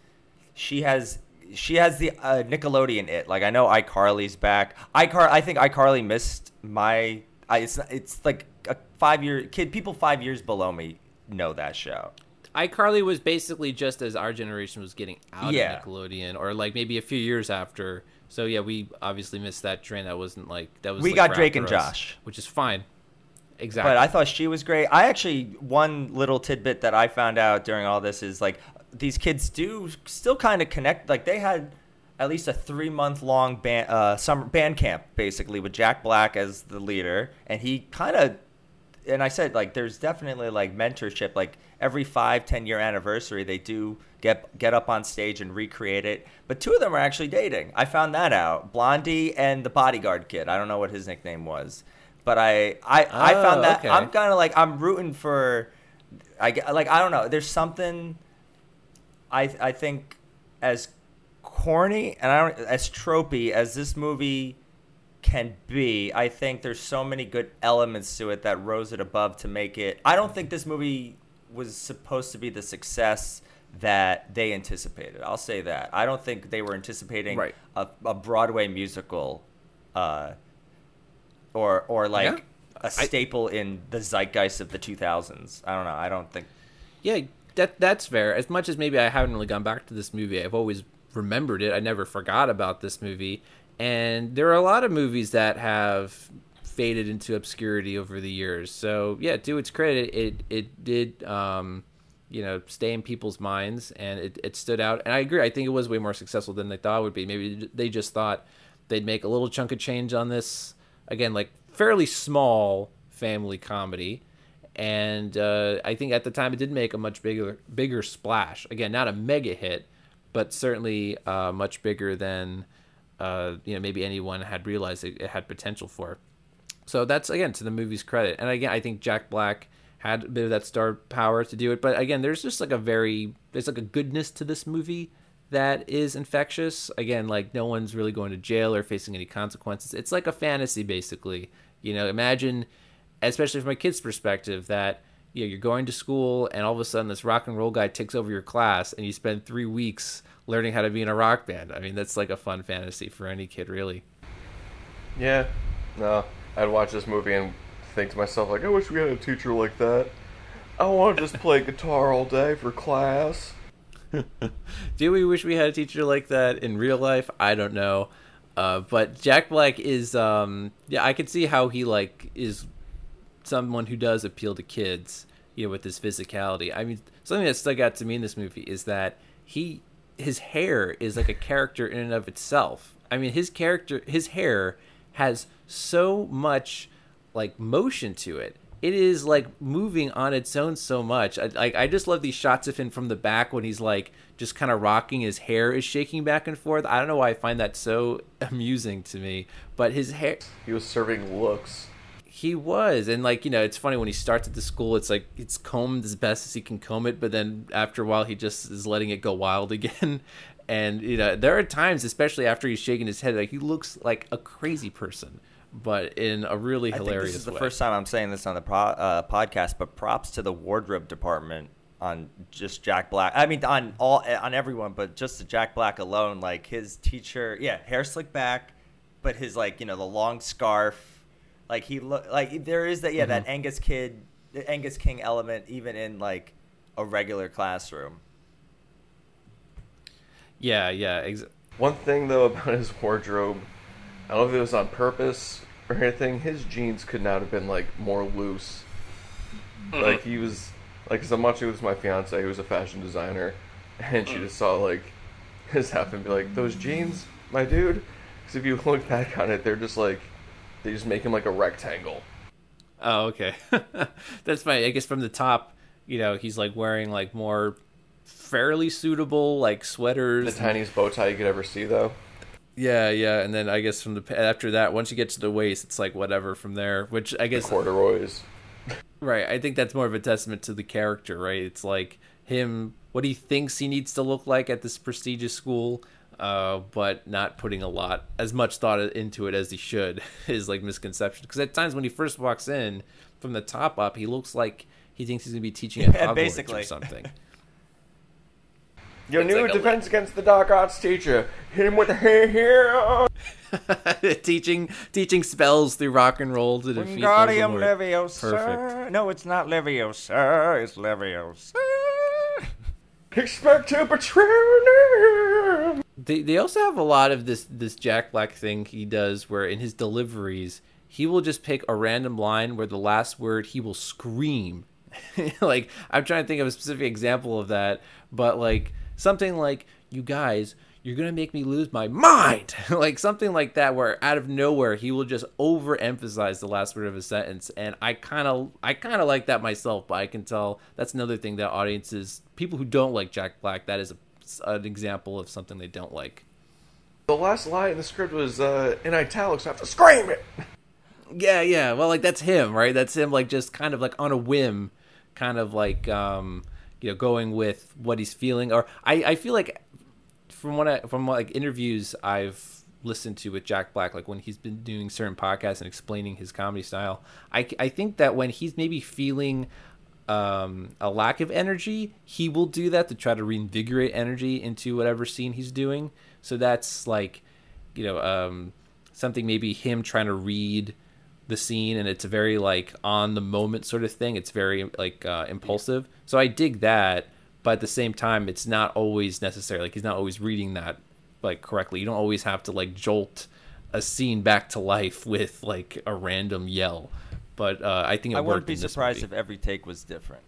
she has she has the uh, Nickelodeon it. Like, I know iCarly's back. iCar I think iCarly missed my I, it's it's like a five-year kid. People five years below me know that show. iCarly was basically just as our generation was getting out yeah. of Nickelodeon, or like maybe a few years after. So yeah, we obviously missed that train. That wasn't like that was. We like got Drake and us, Josh, which is fine. Exactly. But I thought she was great. I actually one little tidbit that I found out during all this is like these kids do still kind of connect. Like they had at least a three month long band uh, summer band camp basically with Jack Black as the leader, and he kind of. And I said, like, there's definitely, like, mentorship. Like, every five, ten-year anniversary, they do get get up on stage and recreate it. But two of them are actually dating. I found that out. Blondie and the bodyguard kid. I don't know what his nickname was. But I I, oh, I found that. Okay. I'm kind of, like, I'm rooting for – I like, I don't know. There's something I I think as corny and I don't, as tropey as this movie – can be, I think there's so many good elements to it that rose it above to make it. I don't think this movie was supposed to be the success that they anticipated. I'll say that. I don't think they were anticipating right. a, a Broadway musical uh, or or like yeah. a staple I, in the zeitgeist of the two thousands. I don't know. I don't think. Yeah, that that's fair. As much as maybe I haven't really gone back to this movie, I've always remembered it. I never forgot about this movie. And there are a lot of movies that have faded into obscurity over the years. So, yeah, to its credit, it it did, um, you know, stay in people's minds, and it, it stood out. And I agree. I think it was way more successful than they thought it would be. Maybe they just thought they'd make a little chunk of change on this, again, like fairly small family comedy. And uh, I think at the time it did make a much bigger, bigger splash. Again, not a mega hit, but certainly uh, much bigger than uh, you know maybe anyone had realized it, it had potential for. So that's, again, to the movie's credit. And again, I think Jack Black had a bit of that star power to do it. But again, there's just like a very, there's like a goodness to this movie that is infectious. Again, like no one's really going to jail or facing any consequences. It's like a fantasy, basically. You know, imagine, especially from a kid's perspective, that you know, you're going to school and all of a sudden this rock and roll guy takes over your class and you spend three weeks learning how to be in a rock band. I mean, that's like a fun fantasy for any kid, really. Yeah, no, I'd watch this movie and think to myself, like, I wish we had a teacher like that. I want to just play guitar all day for class. Do we wish we had a teacher like that in real life? I don't know. Uh, but Jack Black is, um, yeah, I could see how he, like, is someone who does appeal to kids, you know, with his physicality. I mean, something that stuck out to me in this movie is that he, his hair is like a character in and of itself. I mean, his character, his hair has so much, like, motion to it. It is like moving on its own so much. I, I I just love these shots of him from the back when he's like just kind of rocking. His hair is shaking back and forth. I don't know why I find that so amusing to me, but his hair. He was serving looks. He was, and like you know, it's funny when he starts at the school. It's like it's combed as best as he can comb it, but then after a while, he just is letting it go wild again. And you know, there are times, especially after he's shaking his head, like he looks like a crazy person. But in a really hilarious way. I think this is the way. First time I'm saying this on the pro, uh, podcast, but props to the wardrobe department on just Jack Black. I mean, on all on everyone, but just to Jack Black alone. Like his teacher, yeah, hair slicked back, but his like you know the long scarf, like he lo- like there is that yeah mm-hmm. that Angus kid, the Angus King element even in like a regular classroom. Yeah, yeah. Ex- One thing though about his wardrobe. I don't know if it was on purpose or anything. His jeans could not have been, like, more loose. Like, he was... Like, because I'm watching with my fiancée, who's a fashion designer, and she just saw, like, his outfit and be like, those jeans, my dude? Because if you look back on it, they're just, like... They just make him, like, a rectangle. Oh, okay. That's fine. I guess from the top, you know, he's, like, wearing, like, more fairly suitable, like, sweaters. The tiniest bow tie you could ever see, though. Yeah, yeah, and then I guess from the after that, once you get to the waist, it's like whatever from there, which I guess... The corduroys. Right, I think that's more of a testament to the character, right? It's like him, what he thinks he needs to look like at this prestigious school, uh, but not putting a lot, as much thought into it as he should, is like misconception. Because at times when he first walks in, from the top up, he looks like he thinks he's going to be teaching at yeah, Hogwarts basically. Or something. Your it's new like defense a... against the dark arts teacher. Hit him with a hair here. teaching teaching spells through rock and roll to defeat Wingardium Leviosa. Perfect. No, it's not Leviosa. It's Leviosa. Expecto Patronum. They they also have a lot of this this Jack Black thing he does where in his deliveries he will just pick a random line where the last word he will scream. Like I'm trying to think of a specific example of that, but like. Something like, you guys, you're going to make me lose my mind. Like something like that where out of nowhere, he will just overemphasize the last word of a sentence. And I kind of I kind of like that myself, but I can tell that's another thing that audiences, people who don't like Jack Black, that is a, an example of something they don't like. The last line in the script was uh, in italics, I have to scream it. Yeah, yeah. Well, like that's him, right? That's him like just kind of like on a whim, kind of like... um you know, going with what he's feeling, or I, I feel like from what I, from like interviews I've listened to with Jack Black, like when he's been doing certain podcasts and explaining his comedy style, I, I think that when he's maybe feeling um, a lack of energy, he will do that to try to reinvigorate energy into whatever scene he's doing. So that's like, you know, um, something maybe him trying to read the scene, and it's a very like on the moment sort of thing. It's very like uh, impulsive. So I dig that, but at the same time, it's not always necessary. Like he's not always reading that like correctly. You don't always have to like jolt a scene back to life with like a random yell. But uh, I think it I worked wouldn't be in this surprised movie. If every take was different.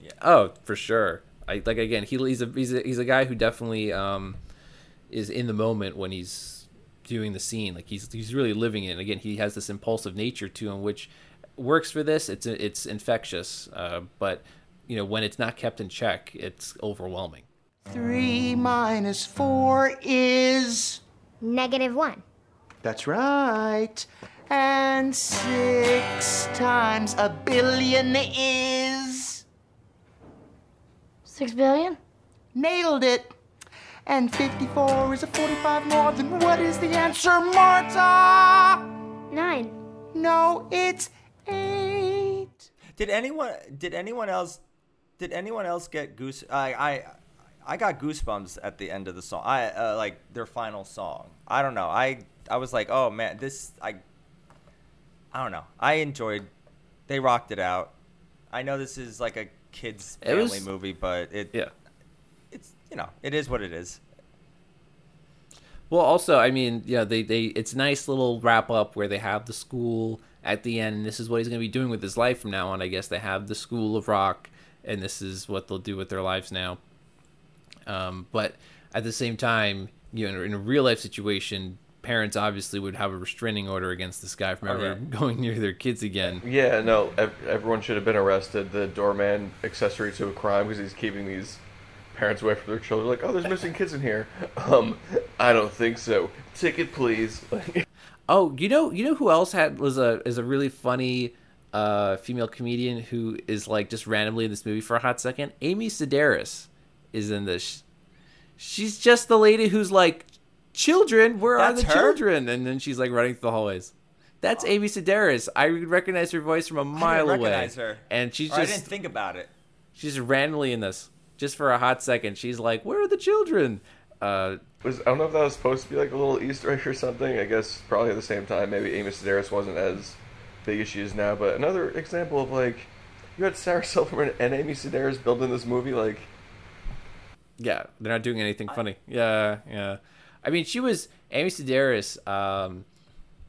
Yeah. Oh, for sure. I like again. He, he's a he's a, he's a guy who definitely um, is in the moment when he's. Doing the scene like he's he's really living it. And again, he has this impulsive nature to him, which works for this. It's it's infectious, uh, but you know when it's not kept in check, it's overwhelming. Three minus four is... Negative one. That's right. And six times a billion is... Six billion? Nailed it. And fifty-four is a forty-five more than what is the answer, Marta? Nine. No, it's eight. Did anyone, did anyone else, did anyone else get goose? I, I, I got goosebumps at the end of the song. I uh, like their final song. I don't know. I, I was like, oh man, this, I, I don't know. I enjoyed, they rocked it out. I know this is like a kids family was, movie, but it, yeah. It's, you know, it is what it is. Well, also, I mean, yeah, they, they it's a nice little wrap up where they have the school at the end, and this is what he's going to be doing with his life from now on. I guess they have the School of Rock, and this is what they'll do with their lives now. Um, but at the same time, you know, in a real life situation, parents obviously would have a restraining order against this guy from ever oh, yeah. going near their kids again. Yeah, no, ev- everyone should have been arrested. The doorman accessory to a crime because he's keeping these parents away from their children, like, oh, there's missing kids in here. Um, I don't think so. Ticket, please. Oh, you know, you know who else had was a is a really funny uh, female comedian who is like just randomly in this movie for a hot second. Amy Sedaris is in this. She's just the lady who's like, children, where That's are the her? children? And then she's like running through the hallways. That's oh. Amy Sedaris. I recognize her voice from a mile I didn't away. Recognize her, and she's or just I didn't think about it. She's randomly in this. Just for a hot second, she's like, where are the children? Uh, was, I don't know if that was supposed to be like a little Easter egg or something. I guess probably at the same time, maybe Amy Sedaris wasn't as big as she is now. But another example of, like, you had Sarah Silverman and Amy Sedaris building this movie, like... Yeah, they're not doing anything I... funny. Yeah, yeah. I mean, she was... Amy Sedaris, um,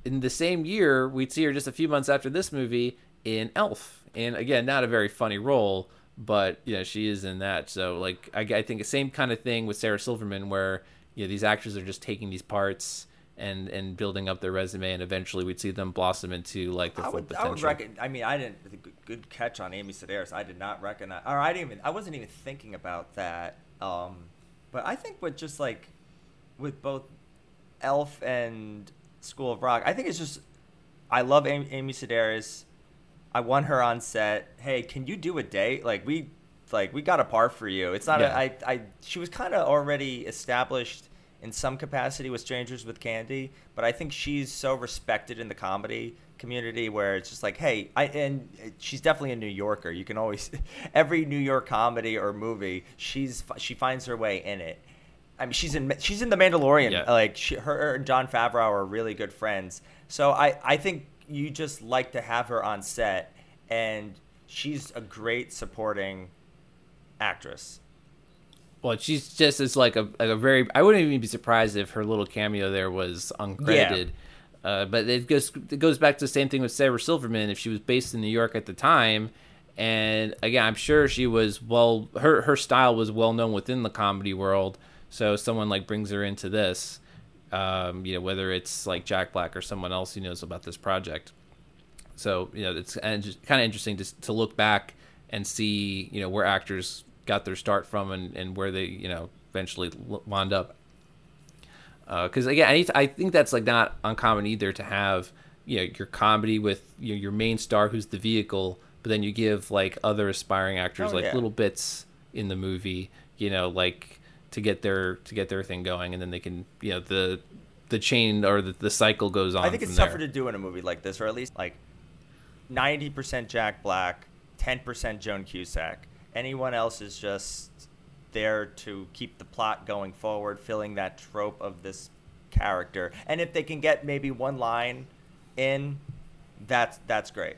in the same year, we'd see her just a few months after this movie in Elf. And, again, not a very funny role, but, you know, she is in that. So, like, I, I think the same kind of thing with Sarah Silverman where, you know, these actors are just taking these parts and, and building up their resume, and eventually we'd see them blossom into, like, the I full would, potential. I would reckon, I mean, I didn't, good catch on Amy Sedaris. I did not recognize, or I didn't even, I wasn't even thinking about that. Um, but I think with just, like, with both Elf and School of Rock, I think it's just, I love Amy, Amy Sedaris. I want her on set. Hey, can you do a date? Like we, like we got a part for you. It's not. Yeah. A, I, I. She was kind of already established in some capacity with Strangers with Candy, but I think she's so respected in the comedy community where it's just like, hey, I. And she's definitely a New Yorker. You can always, every New York comedy or movie, she's she finds her way in it. I mean, she's in she's in The Mandalorian. Yeah. Like she, her and Jon Favreau are really good friends. So I, I think. You just like to have her on set, and she's a great supporting actress. Well, she's just as like a, a very, I wouldn't even be surprised if her little cameo there was uncredited. Yeah. Uh, but it goes, it goes back to the same thing with Sarah Silverman. If she was based in New York at the time, and again, I'm sure she was well, her, her style was well known within the comedy world. So someone like brings her into this. Um, you know, whether it's like Jack Black or someone else who knows about this project. So, you know, it's kind of interesting to, to look back and see, you know, where actors got their start from and, and where they, you know, eventually wound up. Because, uh, again, I, I think that's like not uncommon either to have, you know, your comedy with you know, your main star who's the vehicle, but then you give like other aspiring actors oh, like yeah. little bits in the movie, you know, like... to get their to get their thing going, and then they can, you know, the the chain or the, the cycle goes on. I think it's tougher to do in a movie like this, or at least like ninety percent Jack Black, ten percent Joan Cusack. Anyone else is just there to keep the plot going forward, filling that trope of this character. And if they can get maybe one line in, that's that's great.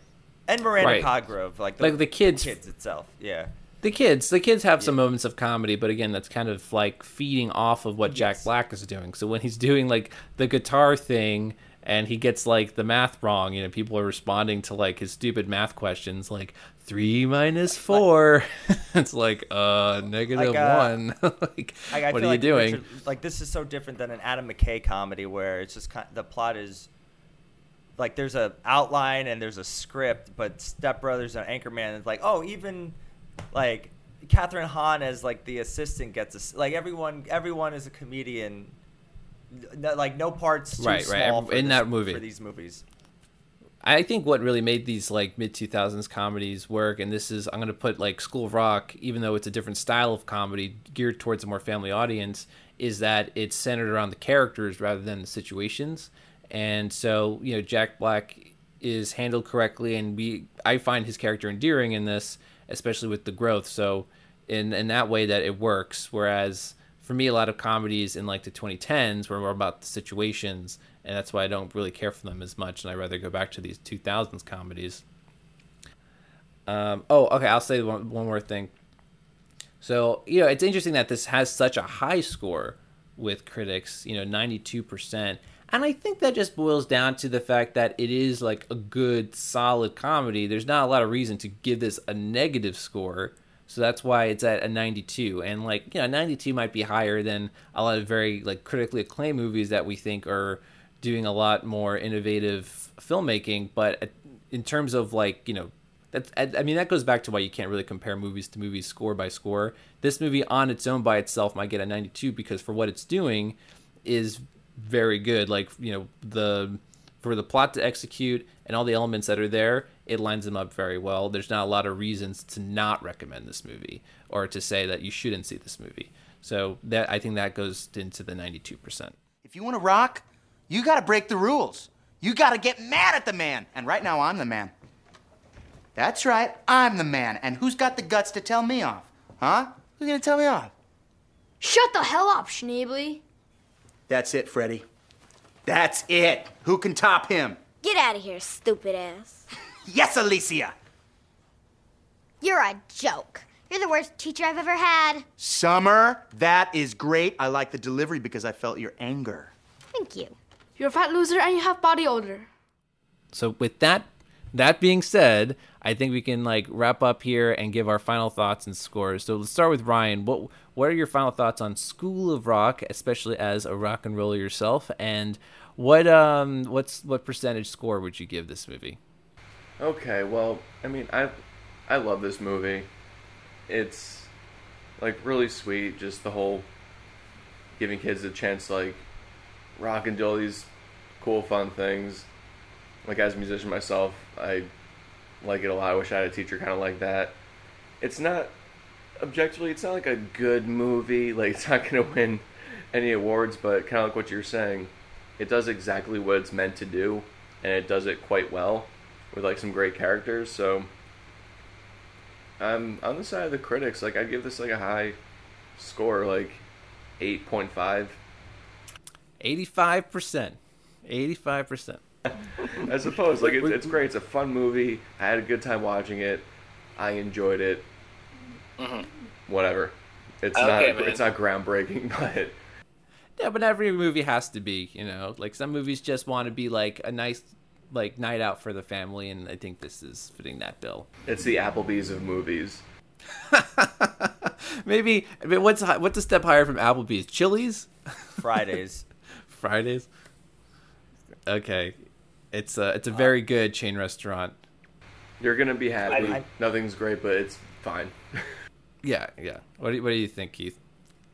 And Miranda right. Cosgrove, like the, like the kids, the kids itself, yeah. The kids, the kids have some yeah. moments of comedy, but again, that's kind of like feeding off of what yes. Jack Black is doing. So when he's doing like the guitar thing and he gets like the math wrong, you know, people are responding to like his stupid math questions, like three minus four. Like, it's like uh negative like, uh, one. like, I, I what are like you doing? Richard, like this is so different than an Adam McKay comedy where it's just kind of, the plot is. Like there's a outline and there's a script, but Step Brothers and Anchorman is like, oh, even. Like Catherine Hahn as like the assistant gets a, like everyone everyone is a comedian. No, like no parts too right, small right. For in this, that movie for these movies. I think what really made these like mid two thousands comedies work, and this is I'm going to put like School of Rock, even though it's a different style of comedy geared towards a more family audience, is that it's centered around the characters rather than the situations. And so you know Jack Black is handled correctly, and we I find his character endearing in this, especially with the growth. So in in that way that it works, whereas. For me, a lot of comedies in like the twenty tens were more about the situations, and that's why I don't really care for them as much, and I'd rather go back to these two thousands comedies. Um, oh, okay, I'll say one, one more thing. So, you know, it's interesting that this has such a high score with critics, you know, ninety-two percent, and I think that just boils down to the fact that it is like a good, solid comedy. There's not a lot of reason to give this a negative score. So that's why it's at a ninety-two, and like you know, ninety-two might be higher than a lot of very like critically acclaimed movies that we think are doing a lot more innovative filmmaking. But in terms of like you know, that's I mean that goes back to why you can't really compare movies to movies score by score. This movie on its own by itself might get a ninety-two because for what it's doing is very good. Like you know the for the plot to execute and all the elements that are there. It lines them up very well. There's not a lot of reasons to not recommend this movie or to say that you shouldn't see this movie. So that I think that goes into the ninety-two percent. If you want to rock, you got to break the rules. You got to get mad at the man. And right now, I'm the man. That's right, I'm the man. And who's got the guts to tell me off? Huh? Who's going to tell me off? Shut the hell up, Schneebly. That's it, Freddy. That's it. Who can top him? Get out of here, stupid ass. Yes, Alicia! You're a joke. You're the worst teacher I've ever had. Summer, that is great. I like the delivery because I felt your anger. Thank you. You're a fat loser and you have body odor. So with that that being said, I think we can like wrap up here and give our final thoughts and scores. So let's start with Ryan. What what are your final thoughts on School of Rock, especially as a rock and roller yourself? And what um what's what percentage score would you give this movie? Okay, well, I mean, I I love this movie. It's, like, really sweet, just the whole giving kids a chance to, like, rock and do all these cool, fun things. Like, as a musician myself, I like it a lot. I wish I had a teacher kind of like that. It's not, objectively, it's not, like, a good movie. Like, it's not going to win any awards, but kind of like what you're saying, it does exactly what it's meant to do, and it does it quite well. With like some great characters, so I'm um, on the side of the critics. Like I'd give this like a high score, like eight point five. Eighty-five percent, eighty-five percent. I suppose like it's, it's great. It's a fun movie. I had a good time watching it. I enjoyed it. Mm-hmm. Whatever. It's okay, not man. It's not groundbreaking, but. Yeah, but every movie has to be, you know. Like some movies just want to be like a nice. Like night out for the family, and I think this is fitting that bill. It's the Applebee's of movies. Maybe I mean, what's what's a step higher from Applebee's? Chili's? Fridays. Fridays. Okay, it's a it's a very good chain restaurant. You're gonna be happy. I, I, Nothing's great, but it's fine. yeah, yeah. What do you, what do you think, Keith?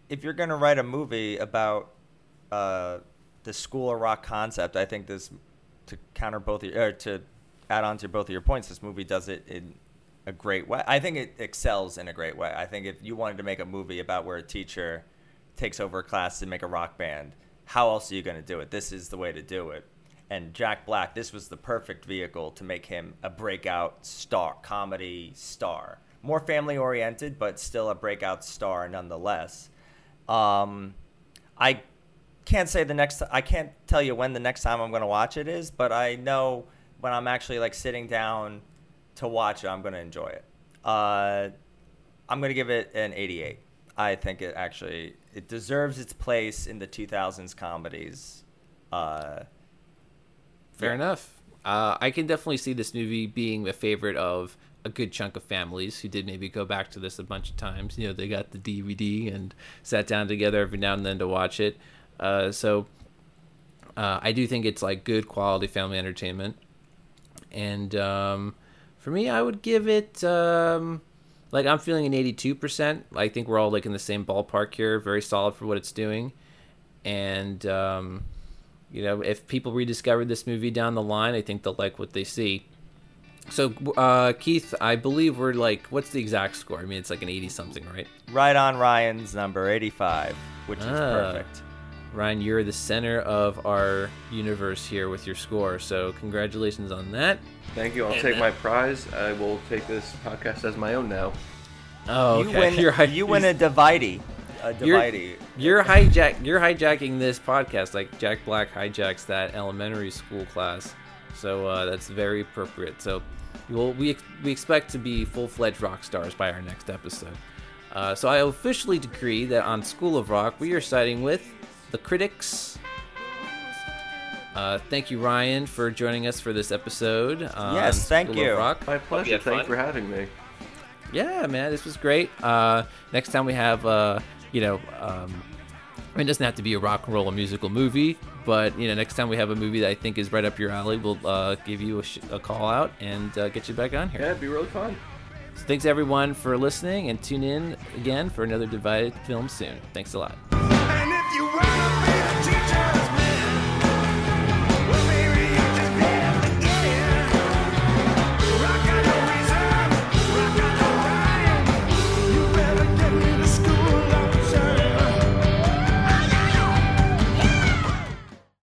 If you're gonna write a movie about uh, the School of Rock concept, I think this. To counter both your, or to add on to both of your points, this movie does it in a great way. I think it excels in a great way. I think if you wanted to make a movie about where a teacher takes over a class to make a rock band, how else are you going to do it? This is the way to do it. And Jack Black, this was the perfect vehicle to make him a breakout star, comedy star. More family-oriented, but still a breakout star nonetheless. Um, I... Can't say the next. I can't tell you when the next time I'm going to watch it is, but I know when I'm actually like sitting down to watch it, I'm going to enjoy it. Uh, I'm going to give it an eighty-eight. I think it actually it deserves its place in the two thousands comedies. Uh, Fair yeah. enough. Uh, I can definitely see this movie being a favorite of a good chunk of families who did maybe go back to this a bunch of times. You know, they got the D V D and sat down together every now and then to watch it. Uh, so, uh, I do think it's like good quality family entertainment. And, um, for me, I would give it, um, Like, I'm feeling an eighty-two percent. I think we're all, like, in the same ballpark here. Very solid for what it's doing. And, um, you know, if people rediscover this movie down the line, I think they'll like what they see. So, uh, Keith, I believe we're, like, what's the exact score? I mean, it's like an eighty-something, right? Right on Ryan's number, eighty-five, which ah. is perfect. Ryan, you're the center of our universe here with your score, so congratulations on that. Thank you. I'll and take that. my prize. I will take this podcast as my own now. Oh, okay. You win, you're, you win a Dividey. A Dividey. You're, you're, hijack, you're hijacking this podcast like Jack Black hijacks that elementary school class, so uh, that's very appropriate. So we'll, we, we expect to be full-fledged rock stars by our next episode. Uh, so I officially decree that on School of Rock, we are siding with the critics. Uh, thank you, Ryan, for joining us for this episode. Um, yes, thank School you. Rock. My pleasure. Thanks for having me. Yeah, man, this was great. Uh, next time we have, uh, you know, um, I mean, it doesn't have to be a rock and roll and musical movie, but, you know, next time we have a movie that I think is right up your alley, we'll uh, give you a, sh- a call out and uh, get you back on here. Yeah, it'd be really fun. So thanks, everyone, for listening, and tune in again for another Divided Film soon. Thanks a lot. And if you